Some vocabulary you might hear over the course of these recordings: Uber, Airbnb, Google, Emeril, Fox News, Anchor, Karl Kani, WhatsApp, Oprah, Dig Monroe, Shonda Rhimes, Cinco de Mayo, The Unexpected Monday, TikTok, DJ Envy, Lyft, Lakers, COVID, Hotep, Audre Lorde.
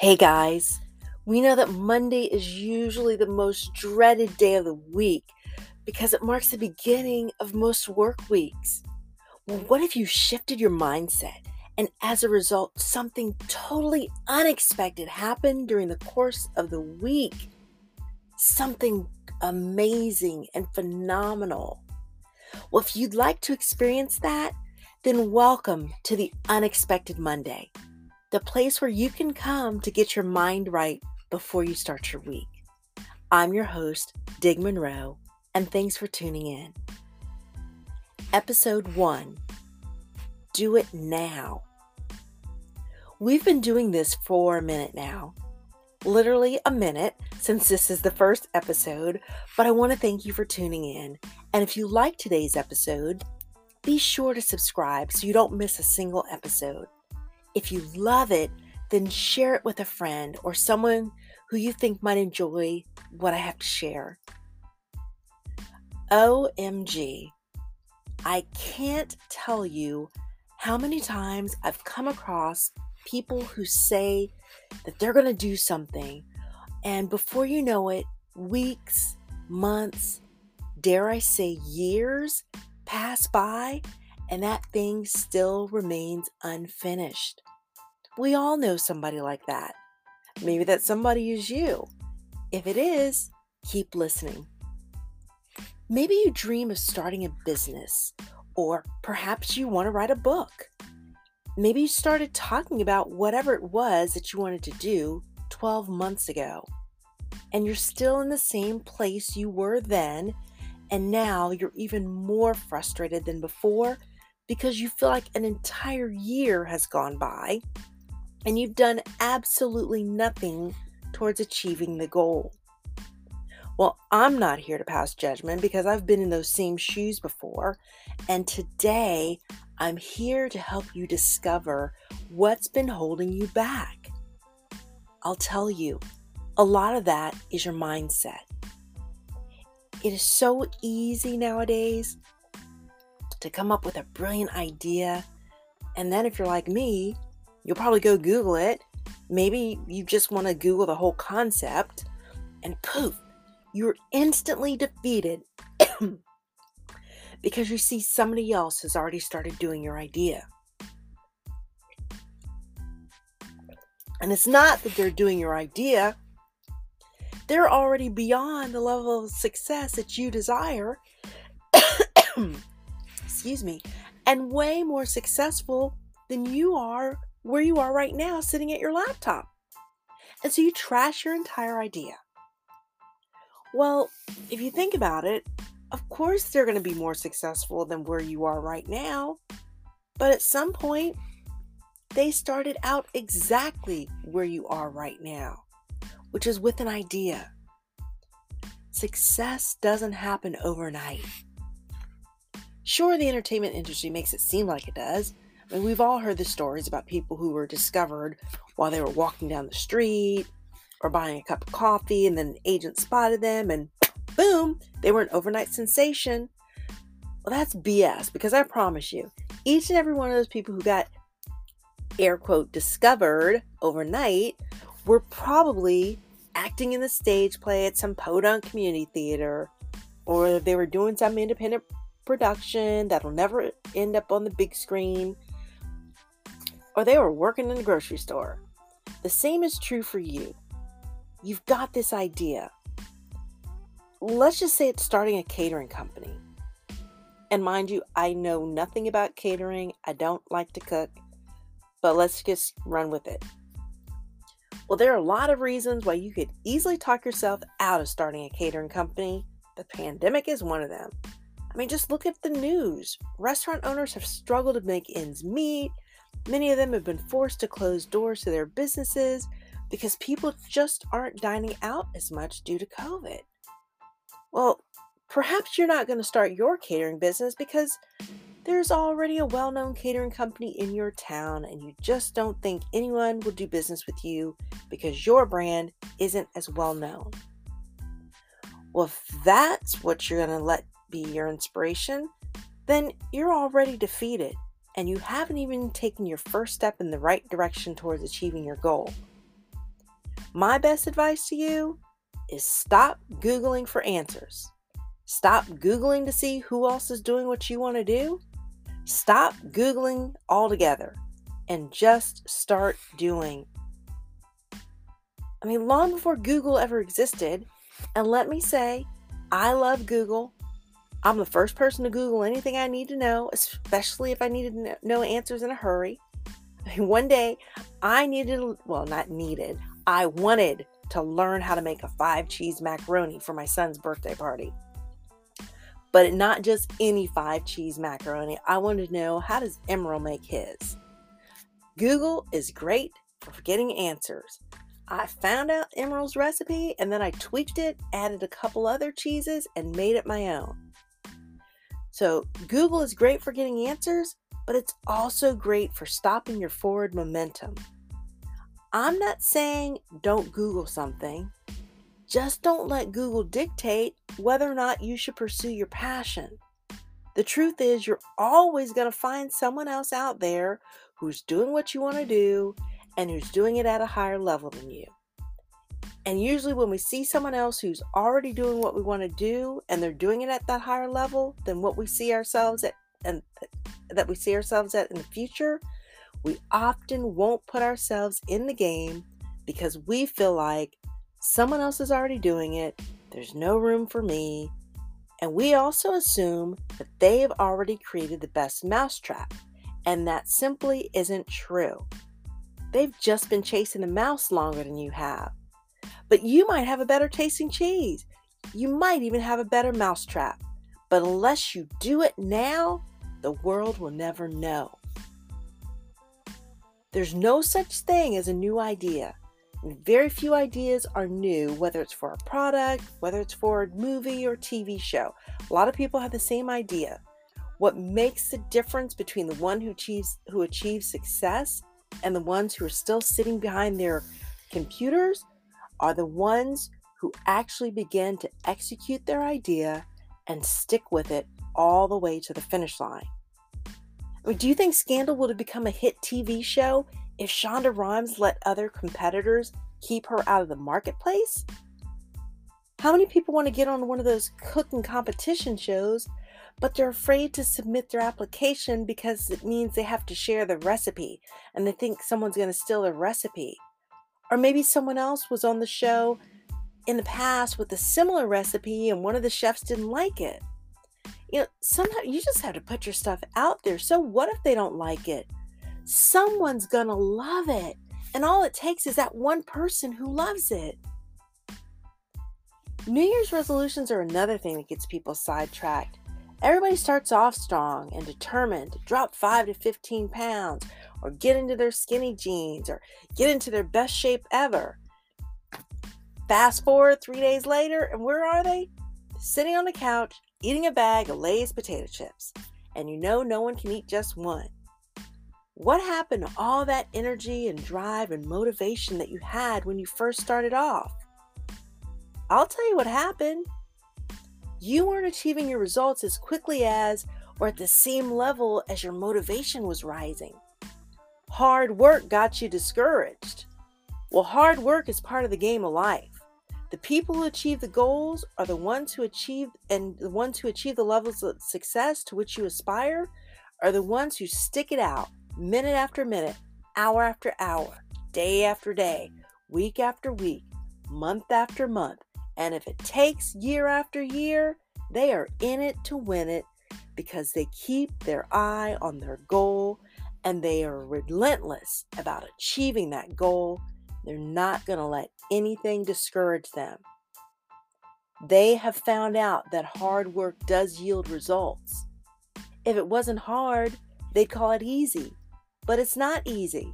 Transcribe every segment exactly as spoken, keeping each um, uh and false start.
Hey guys, we know that Monday is usually the most dreaded day of the week because it marks the beginning of most work weeks. Well, what if you shifted your mindset and as a result, something totally unexpected happened during the course of the week? Something amazing and phenomenal. Well, if you'd like to experience that, then welcome to the Unexpected Monday. The place where you can come to get your mind right before you start your week. I'm your host, Dig Monroe, and thanks for tuning in. Episode one, Do It Now. We've been doing this for a minute now, literally a minute since this is the first episode, but I want to thank you for tuning in. And if you like today's episode, be sure to subscribe so you don't miss a single episode. If you love it, then share it with a friend or someone who you think might enjoy what I have to share. O M G, I can't tell you how many times I've come across people who say that they're going to do something, and before you know it, weeks, months, dare I say years pass by, and that thing still remains unfinished. We all know somebody like that. Maybe that somebody is you. If it is, keep listening. Maybe you dream of starting a business, or perhaps you want to write a book. Maybe you started talking about whatever it was that you wanted to do twelve months ago, and you're still in the same place you were then, and now you're even more frustrated than before because you feel like an entire year has gone by and you've done absolutely nothing towards achieving the goal. Well, I'm not here to pass judgment because I've been in those same shoes before. And today I'm here to help you discover what's been holding you back. I'll tell you, a lot of that is your mindset. It is so easy nowadays to come up with a brilliant idea, and then if you're like me, you'll probably go Google it. Maybe you just want to Google the whole concept, and poof, you're instantly defeated because you see somebody else has already started doing your idea. And it's not that they're doing your idea. They're already beyond the level of success that you desire, excuse me, and way more successful than you are where you are right now sitting at your laptop. And so you trash your entire idea. Well, if you think about it, of course they're going to be more successful than where you are right now, but at some point they started out exactly where you are right now, which is with an idea. Success doesn't happen overnight. Sure, the entertainment industry makes it seem like it does. I mean, we've all heard the stories about people who were discovered while they were walking down the street or buying a cup of coffee, and then an agent spotted them and boom, they were an overnight sensation. Well, that's B S, because I promise you, each and every one of those people who got air quote discovered overnight were probably acting in the stage play at some podunk community theater, or they were doing some independent production that'll never end up on the big screen, or they were working in the grocery store. The same is true for you. You've got this idea. Let's just say it's starting a catering company. And mind you, I know nothing about catering. I don't like to cook, but let's just run with it. Well, there are a lot of reasons why you could easily talk yourself out of starting a catering company. The pandemic is one of them. I mean, just look at the news. Restaurant owners have struggled to make ends meet. Many of them have been forced to close doors to their businesses because people just aren't dining out as much due to COVID. Well, perhaps you're not going to start your catering business because there's already a well-known catering company in your town, and you just don't think anyone will do business with you because your brand isn't as well-known. Well, if that's what you're going to let be your inspiration, then you're already defeated, and you haven't even taken your first step in the right direction towards achieving your goal. My best advice to you is stop Googling for answers. Stop Googling to see who else is doing what you want to do. Stop Googling altogether and just start doing. I mean, long before Google ever existed, and let me say, I love Google. I'm the first person to Google anything I need to know, especially if I needed to know answers in a hurry. I mean, one day, I needed, well, not needed, I wanted to learn how to make a five-cheese macaroni for my son's birthday party. But not just any five-cheese macaroni. I wanted to know, how does Emeril make his? Google is great for getting answers. I found out Emeril's recipe, and then I tweaked it, added a couple other cheeses, and made it my own. So Google is great for getting answers, but it's also great for stopping your forward momentum. I'm not saying don't Google something. Just don't let Google dictate whether or not you should pursue your passion. The truth is, you're always going to find someone else out there who's doing what you want to do and who's doing it at a higher level than you. And usually when we see someone else who's already doing what we want to do and they're doing it at that higher level than what we see ourselves at and that we see ourselves at in the future, we often won't put ourselves in the game because we feel like someone else is already doing it, there's no room for me, and we also assume that they have already created the best mousetrap, and that simply isn't true. They've just been chasing the mouse longer than you have. But you might have a better tasting cheese. You might even have a better mousetrap. But unless you do it now, the world will never know. There's no such thing as a new idea. And very few ideas are new, whether it's for a product, whether it's for a movie or T V show. A lot of people have the same idea. What makes the difference between the one who achieves, who achieves success and the ones who are still sitting behind their computers are the ones who actually begin to execute their idea and stick with it all the way to the finish line. I mean, do you think Scandal would have become a hit T V show if Shonda Rhimes let other competitors keep her out of the marketplace? How many people want to get on one of those cooking competition shows, but they're afraid to submit their application because it means they have to share the recipe and they think someone's going to steal their recipe? Or maybe someone else was on the show in the past with a similar recipe and one of the chefs didn't like it. You know, sometimes you just have to put your stuff out there. So what if they don't like it? Someone's going to love it. And all it takes is that one person who loves it. New Year's resolutions are another thing that gets people sidetracked. Everybody starts off strong and determined to drop five to fifteen pounds or get into their skinny jeans or get into their best shape ever. Fast forward three days later, and where are they? Sitting on the couch, eating a bag of Lay's potato chips. And you know no one can eat just one. What happened to all that energy and drive and motivation that you had when you first started off? I'll tell you what happened. You weren't achieving your results as quickly as or at the same level as your motivation was rising. Hard work got you discouraged. Well, hard work is part of the game of life. The people who achieve the goals are the ones who achieve and the ones who achieve the levels of success to which you aspire are the ones who stick it out minute after minute, hour after hour, day after day, week after week, month after month. And if it takes year after year, they are in it to win it because they keep their eye on their goal and they are relentless about achieving that goal. They're not going to let anything discourage them. They have found out that hard work does yield results. If it wasn't hard, they'd call it easy, but it's not easy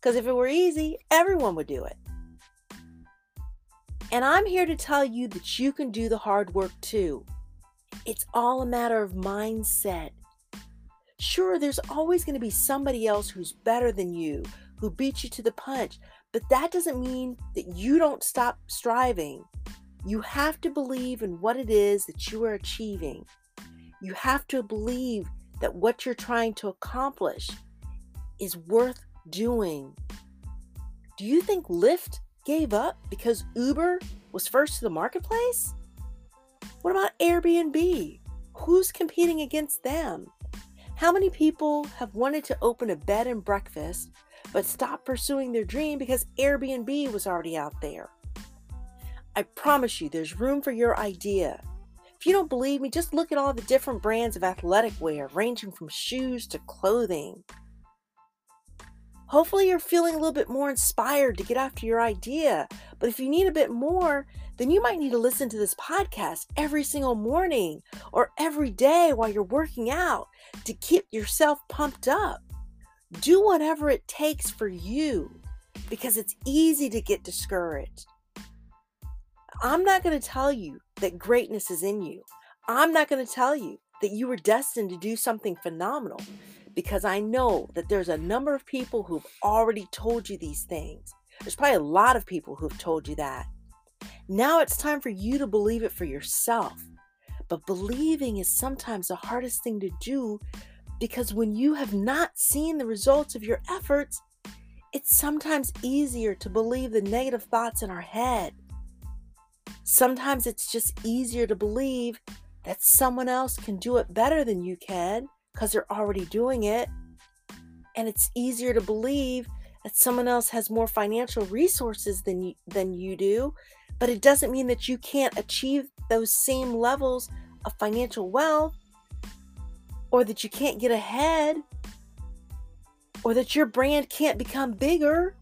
because if it were easy, everyone would do it. And I'm here to tell you that you can do the hard work too. It's all a matter of mindset. Sure, there's always going to be somebody else who's better than you, who beat you to the punch, but that doesn't mean that you don't stop striving. You have to believe in what it is that you are achieving. You have to believe that what you're trying to accomplish is worth doing. Do you think Lyft gave up because Uber was first to the marketplace? What about Airbnb? Who's competing against them? How many people have wanted to open a bed and breakfast but stopped pursuing their dream because Airbnb was already out there? I promise you, there's room for your idea. If you don't believe me, just look at all the different brands of athletic wear, ranging from shoes to clothing. Hopefully you're feeling a little bit more inspired to get after your idea. But if you need a bit more, then you might need to listen to this podcast every single morning or every day while you're working out to keep yourself pumped up. Do whatever it takes for you, because it's easy to get discouraged. I'm not going to tell you that greatness is in you. I'm not going to tell you that you were destined to do something phenomenal, because I know that there's a number of people who've already told you these things. There's probably a lot of people who've told you that. Now it's time for you to believe it for yourself. But believing is sometimes the hardest thing to do, because when you have not seen the results of your efforts, it's sometimes easier to believe the negative thoughts in our head. Sometimes it's just easier to believe that someone else can do it better than you can, because they're already doing it. And it's easier to believe that someone else has more financial resources than you, than you do, but it doesn't mean that you can't achieve those same levels of financial wealth, or that you can't get ahead, or that your brand can't become bigger.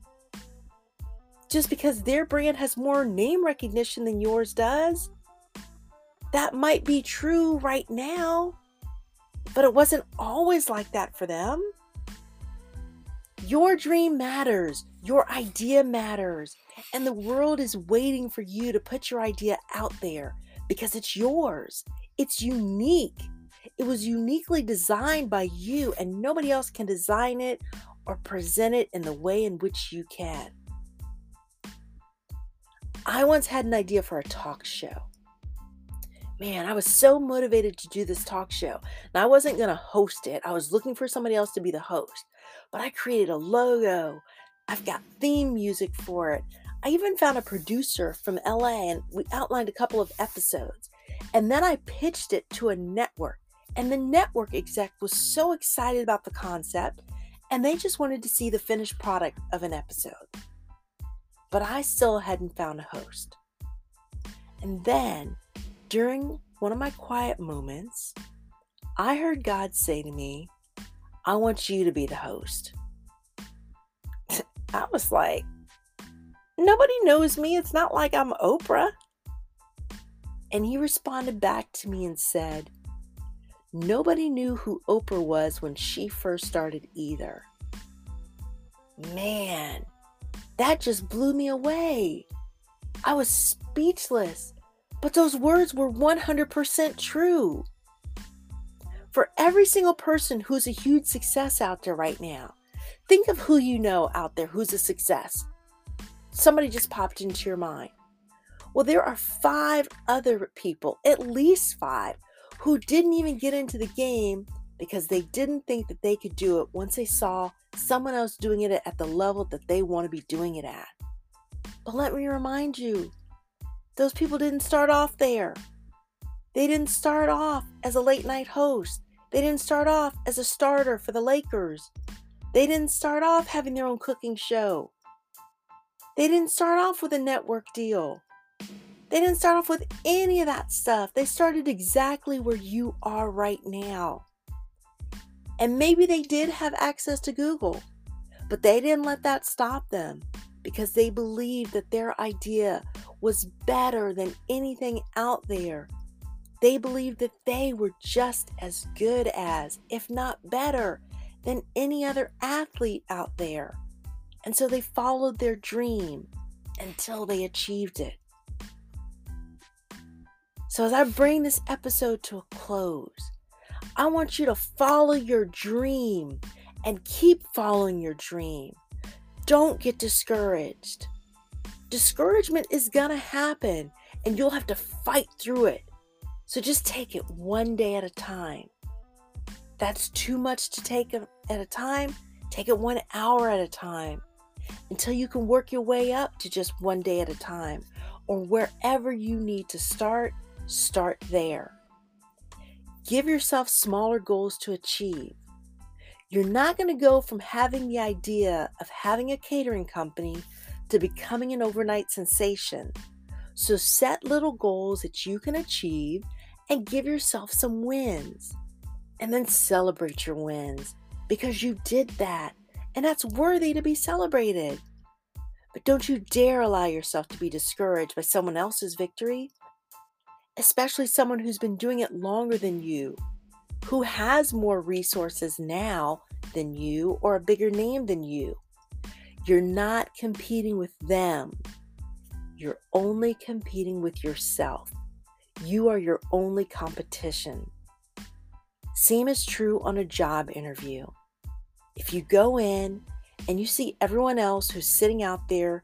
Just because their brand has more name recognition than yours does, that might be true right now, but it wasn't always like that for them. Your dream matters. Your idea matters. And the world is waiting for you to put your idea out there, because it's yours. It's unique. It was uniquely designed by you, and nobody else can design it or present it in the way in which you can. I once had an idea for a talk show. Man, I was so motivated to do this talk show. And I wasn't going to host it. I was looking for somebody else to be the host. But I created a logo. I've got theme music for it. I even found a producer from L A, and we outlined a couple of episodes. And then I pitched it to a network. And the network exec was so excited about the concept, and they just wanted to see the finished product of an episode. But I still hadn't found a host. And then, during one of my quiet moments, I heard God say to me, "I want you to be the host." I was like, nobody knows me. It's not like I'm Oprah. And he responded back to me and said, "Nobody knew who Oprah was when she first started either." Man, that just blew me away. I was speechless, but those words were one hundred percent true. For every single person who's a huge success out there right now, think of who you know out there who's a success. Somebody just popped into your mind. Well, there are five other people, at least five, who didn't even get into the game because they didn't think that they could do it once they saw someone else doing it at the level that they want to be doing it at. But let me remind you, those people didn't start off there. They didn't start off as a late night host. They didn't start off as a starter for the Lakers. They didn't start off having their own cooking show. They didn't start off with a network deal. They didn't start off with any of that stuff. They started exactly where you are right now. And maybe they did have access to Google, but they didn't let that stop them, because they believed that their idea was better than anything out there. They believed that they were just as good as, if not better, than any other athlete out there. And so they followed their dream until they achieved it. So as I bring this episode to a close, I want you to follow your dream and keep following your dream. Don't get discouraged. Discouragement is going to happen, and you'll have to fight through it. So just take it one day at a time. That's too much to take at a time. Take it one hour at a time. until you can work your way up to just one day at a time, or wherever you need to start, start there. Give yourself smaller goals to achieve. You're not going to go from having the idea of having a catering company to becoming an overnight sensation. So set little goals that you can achieve and give yourself some wins. And then celebrate your wins, because you did that and that's worthy to be celebrated. But don't you dare allow yourself to be discouraged by someone else's victory, especially someone who's been doing it longer than you, who has more resources now than you or a bigger name than you. You're not competing with them. You're only competing with yourself. You are your only competition. Same is true on a job interview. If you go in and you see everyone else who's sitting out there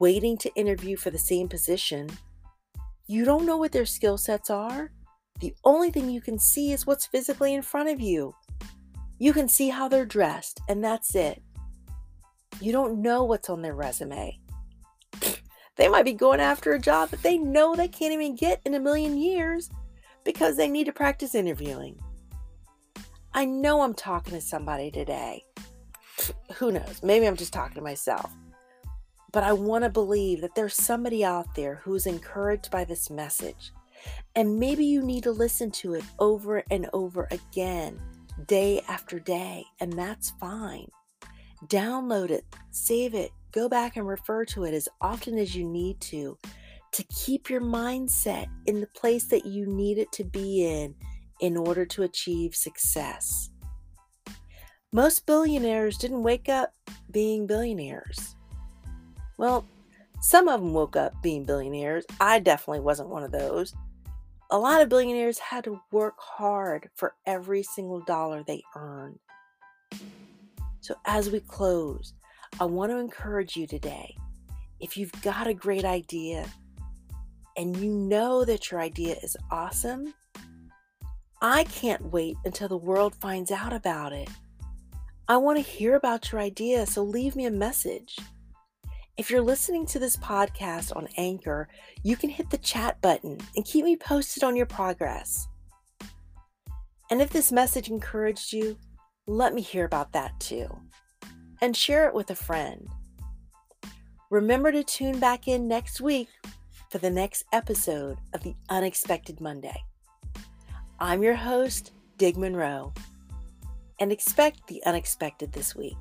waiting to interview for the same position, you don't know what their skill sets are. The only thing you can see is what's physically in front of you. You can see how they're dressed, and that's it. You don't know what's on their resume. They might be going after a job that they know they can't even get in a million years because they need to practice interviewing. I know I'm talking to somebody today. Who knows? Maybe I'm just talking to myself. But I want to believe that there's somebody out there who's encouraged by this message. And maybe you need to listen to it over and over again, day after day, and that's fine. Download it, save it, go back and refer to it as often as you need to, to keep your mindset in the place that you need it to be in in order to achieve success. Most billionaires didn't wake up being billionaires. Well, some of them woke up being billionaires. I definitely wasn't one of those. A lot of billionaires had to work hard for every single dollar they earned. So as we close, I want to encourage you today, if you've got a great idea and you know that your idea is awesome, I can't wait until the world finds out about it. I want to hear about your idea, so leave me a message. If you're listening to this podcast on Anchor, you can hit the chat button and keep me posted on your progress. And if this message encouraged you, let me hear about that too. And share it with a friend. Remember to tune back in next week for the next episode of The Unexpected Monday. I'm your host, Dig Monroe, and expect the unexpected this week.